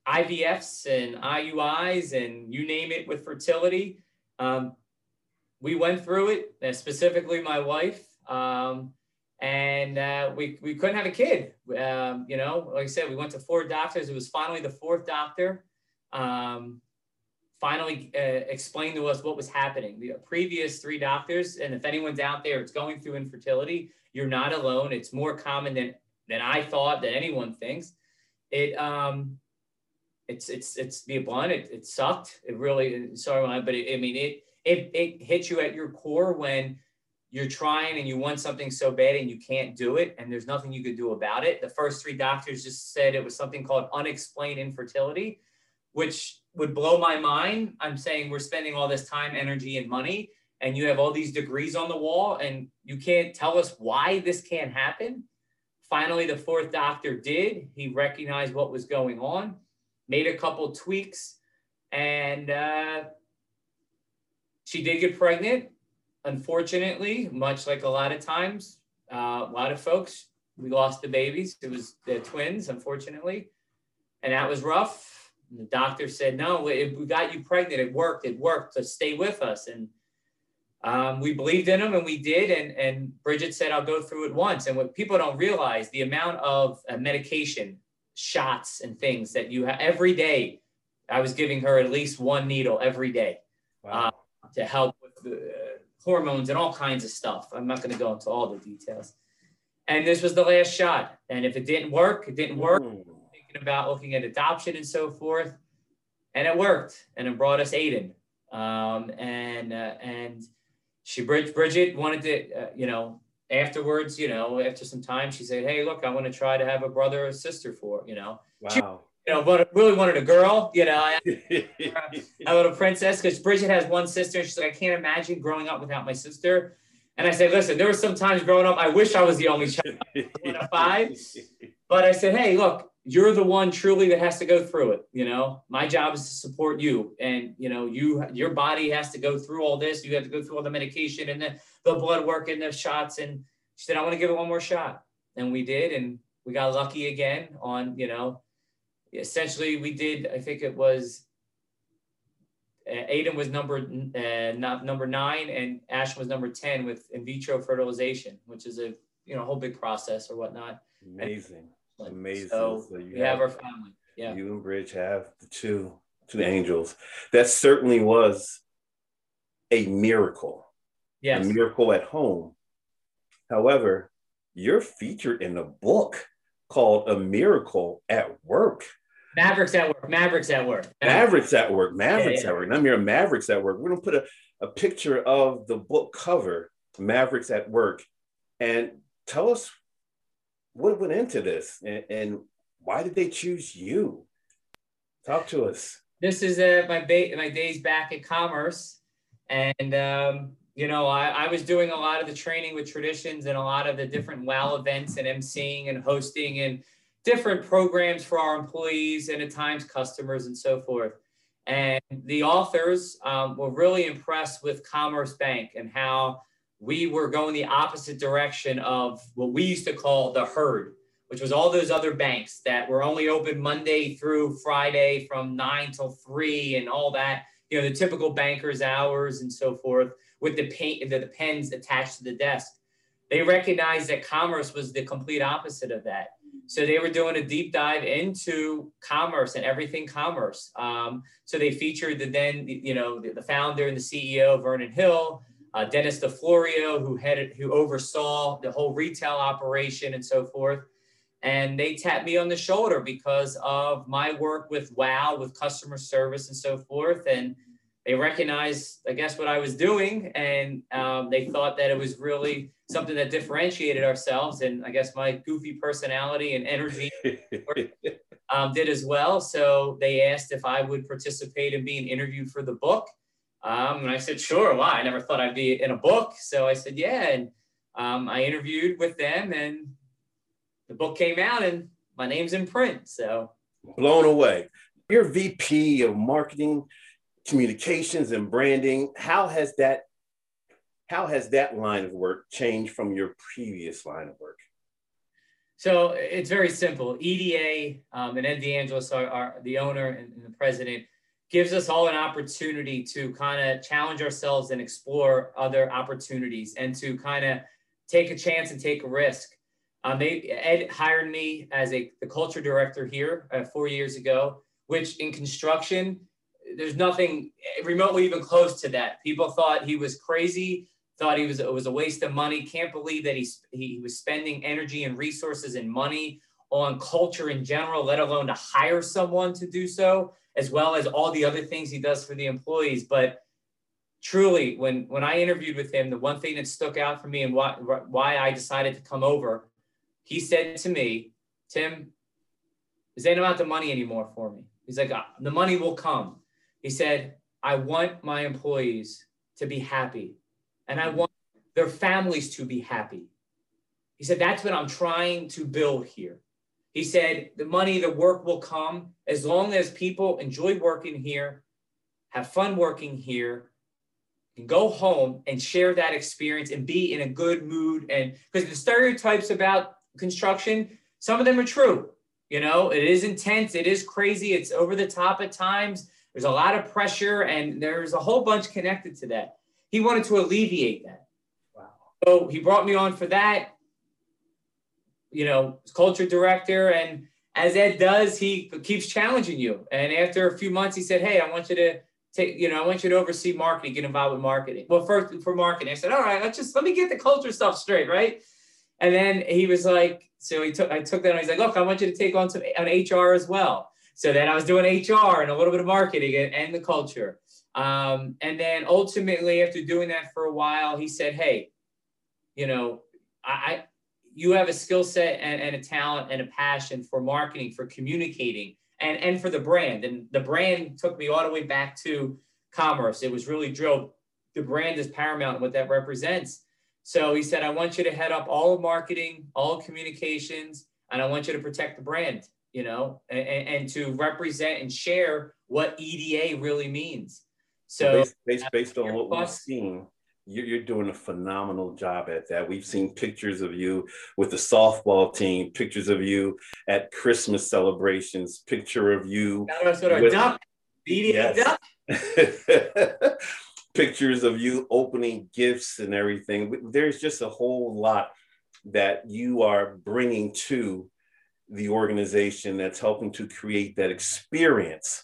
IVFs and IUIs, and you name it with fertility. We went through it, specifically my wife. And we couldn't have a kid. You know, like I said, we went to 4 doctors. It was finally the 4th doctor finally explained to us what was happening. The previous 3 doctors, and if anyone's out there, it's going through infertility, you're not alone. It's more common than I thought, than anyone thinks. It's be blunt. It sucked. It really, sorry, but it hits you at your core when you're trying and you want something so bad and you can't do it, and there's nothing you could do about it. The first 3 doctors just said it was something called unexplained infertility, which would blow my mind. I'm saying we're spending all this time, energy, and money, and you have all these degrees on the wall, and you can't tell us why this can't happen. Finally, the 4th doctor did. He recognized what was going on, made a couple tweaks, and she did get pregnant. Unfortunately, much like a lot of times, a lot of folks, we lost the babies. It was the twins, unfortunately. And that was rough. And the doctor said, no, we got you pregnant. It worked. So stay with us. And we believed in them, and we did. And Bridget said, I'll go through it once. And what people don't realize, the amount of medication, shots, and things that you have every day. I was giving her at least 1 needle every day. Wow. To help with hormones and all kinds of stuff. I'm not going to go into all the details. And this was the last shot. And if it didn't work, it didn't work. Thinking about looking at adoption and so forth. And it worked. And it brought us Aiden. And Bridget wanted to, you know, afterwards, you know, after some time, she said, hey, look, I want to try to have a brother or sister for, you know. Wow. She, you know, but really wanted a girl, you know, a little princess, because Bridget has one sister. And she's like, I can't imagine growing up without my sister. And I say, listen, there were some times growing up, I wish I was the only child, one of five. But I said, hey, look, you're the one truly that has to go through it. You know, my job is to support you. And, you know, your body has to go through all this. You have to go through all the medication and the blood work and the shots. And she said, I want to give it one more shot. And we did. And we got lucky again on, you know, essentially we did, I think it was, Aiden was number 9 and Ash was number 10 with in vitro fertilization, which is a, you know, whole big process or whatnot. Amazing. And, amazing. So you have our family. Yeah. You and Bridge have the two angels. That certainly was a miracle. Yes. A miracle at home. However, you're featured in a book called A Miracle at Work. Mavericks at Work, Mavericks at Work. Mavericks at Work, Mavericks at Work. And I'm here, Mavericks at Work. We're gonna put a picture of the book cover, Mavericks at Work. And tell us what went into this and why did they choose you? Talk to us. This is my days back at Commerce. And, you know, I was doing a lot of the training with Traditions and a lot of the different WOW events and emceeing and hosting and different programs for our employees and at times customers and so forth. And the authors were really impressed with Commerce Bank and how we were going the opposite direction of what we used to call the herd, which was all those other banks that were only open Monday through Friday from 9 till 3 and all that, you know, the typical banker's hours and so forth with the pens attached to the desk. They recognized that Commerce was the complete opposite of that. So they were doing a deep dive into commerce and everything commerce. So they featured the founder and the CEO, Vernon Hill, Dennis DeFlorio, who oversaw the whole retail operation and so forth. And they tapped me on the shoulder because of my work with WOW, with customer service and so forth. And they recognized, I guess, what I was doing. And they thought that it was really something that differentiated ourselves, and I guess my goofy personality and energy did as well. So they asked if I would participate and be an interview for the book. And I said, sure, why? I never thought I'd be in a book. So I said, yeah, and I interviewed with them and the book came out and my name's in print, so. Blown away. You're VP of Marketing, Communications and Branding. How has that line of work changed from your previous line of work? So it's very simple. EDA and Ed DeAngelis, are the owner and the president, gives us all an opportunity to kind of challenge ourselves and explore other opportunities and to kind of take a chance and take a risk. Ed hired me as the culture director here 4 years ago, which in construction, there's nothing remotely even close to that. People thought he was crazy, thought it was a waste of money. Can't believe that he was spending energy and resources and money on culture in general, let alone to hire someone to do so, as well as all the other things he does for the employees. But truly, when I interviewed with him, the one thing that stuck out for me and why I decided to come over, he said to me, Tim, this ain't about the money anymore for me. He's like, the money will come. He said, I want my employees to be happy and I want their families to be happy. He said, that's what I'm trying to build here. He said, the money, the work will come as long as people enjoy working here, have fun working here, and go home and share that experience and be in a good mood. And because the stereotypes about construction, some of them are true. You know, it is intense. It is crazy. It's over the top at times. There's a lot of pressure and there's a whole bunch connected to that. He wanted to alleviate that. Wow. So he brought me on for that, you know, culture director. And as Ed does, he keeps challenging you. And after a few months, he said, hey, I want you to take, you know, I want you to oversee marketing, get involved with marketing. Well, first for marketing, I said, all right, let me get the culture stuff straight, right? And then he was like, I took that and he's like, look, I want you to take on on HR as well. So then I was doing HR and a little bit of marketing and the culture. And then ultimately, after doing that for a while, he said, hey, you know, you have a skill set and a talent and a passion for marketing, for communicating and for the brand. And the brand took me all the way back to Commerce. It was really drilled. The brand is paramount and what that represents. So he said, I want you to head up all of marketing, all of communications, and I want you to protect the brand, you know, and to represent and share what EDA really means. So based on what we've seen, you're doing a phenomenal job at that. We've seen pictures of you with the softball team, pictures of you at Christmas celebrations, picture of you. Pictures of you opening gifts and everything. There's just a whole lot that you are bringing to the organization that's helping to create that experience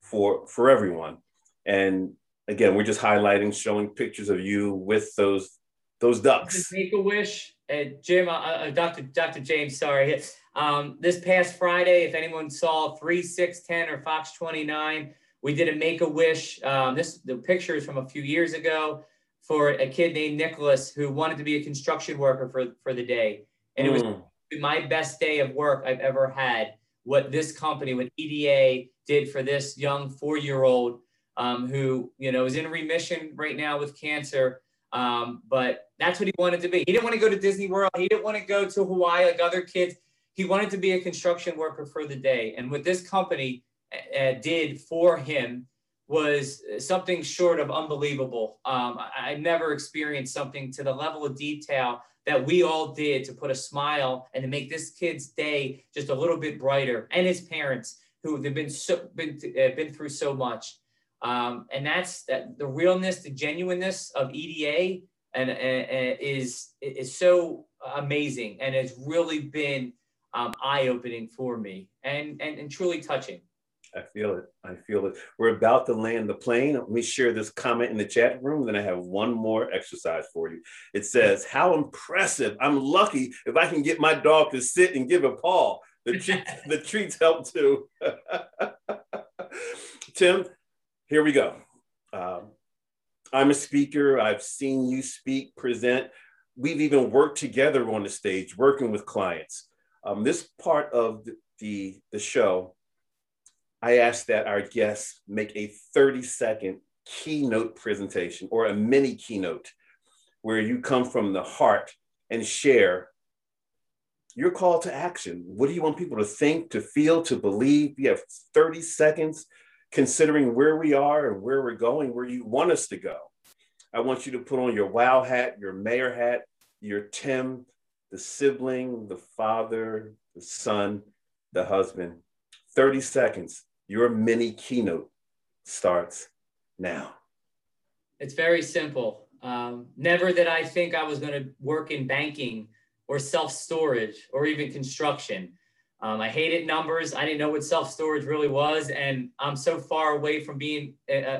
for everyone. And again, we're just highlighting, showing pictures of you with those ducks. Make a wish, Jim, Dr. James, sorry. This past Friday, if anyone saw 3, 6, 10 or Fox 29, we did a Make-A-Wish, the picture is from a few years ago, for a kid named Nicholas who wanted to be a construction worker for the day. And it was my best day of work I've ever had, what this company, what EDA did for this young 4-year-old who, you know, is in remission right now with cancer. But that's what he wanted to be. He didn't want to go to Disney World. He didn't want to go to Hawaii like other kids. He wanted to be a construction worker for the day. And what this company did for him was something short of unbelievable. I never experienced something to the level of detail that we all did to put a smile and to make this kid's day just a little bit brighter, and his parents who they've been through so much. And that's the realness, the genuineness of EDA and is so amazing, and it's really been eye-opening for me and truly touching. I feel it. I feel it. We're about to land the plane. Let me share this comment in the chat room. Then I have one more exercise for you. It says, how impressive. I'm lucky if I can get my dog to sit and give a paw. The treats help too. Tim, here we go. I'm a speaker. I've seen you speak, present. We've even worked together on the stage, working with clients. This part of the show, I ask that our guests make a 30-second keynote presentation or a mini keynote where you come from the heart and share your call to action. What do you want people to think, to feel, to believe? You have 30 seconds considering where we are and where we're going, where you want us to go. I want you to put on your WOW hat, your mayor hat, your Tim, the sibling, the father, the son, the husband. 30 seconds. Your mini keynote starts now. It's very simple. Never did I think I was going to work in banking or self-storage or even construction. I hated numbers. I didn't know what self-storage really was. And I'm so far away from being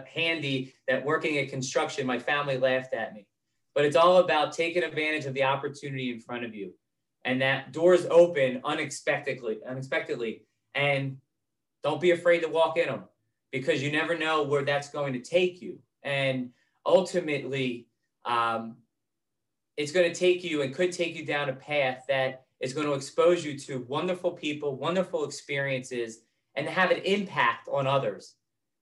handy that working at construction, my family laughed at me. But it's all about taking advantage of the opportunity in front of you. And that doors open unexpectedly. And don't be afraid to walk in them, because you never know where that's going to take you. And ultimately, it's going to take you and could take you down a path that is going to expose you to wonderful people, wonderful experiences, and have an impact on others.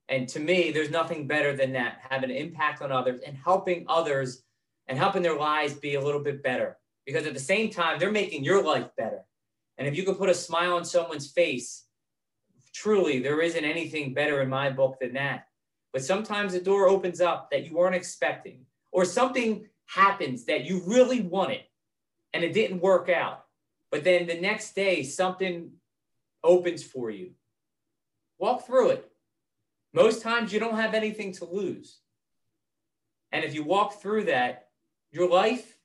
And to me, there's nothing better than that, having an impact on others and helping their lives be a little bit better. Because at the same time, they're making your life better. And if you can put a smile on someone's face, truly, there isn't anything better in my book than that. But sometimes a door opens up that you weren't expecting, or something happens that you really wanted and it didn't work out. But then the next day, something opens for you. Walk through it. Most times you don't have anything to lose. And if you walk through that, your life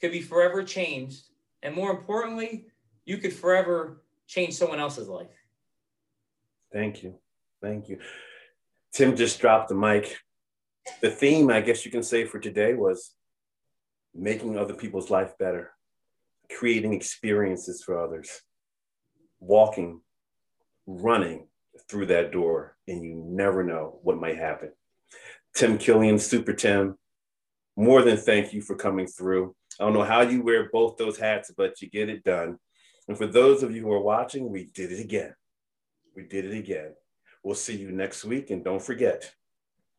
could be forever changed. And more importantly, you could forever change someone else's life. Thank you. Thank you. Tim just dropped the mic. The theme, I guess you can say, for today was making other people's life better, creating experiences for others, walking, running through that door, and you never know what might happen. Tim Killian, Super Tim, more than thank you for coming through. I don't know how you wear both those hats, but you get it done. And for those of you who are watching, we did it again. We did it again. We'll see you next week. And don't forget,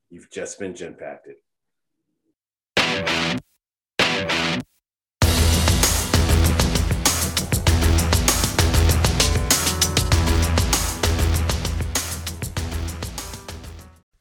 you've just been Genpacted.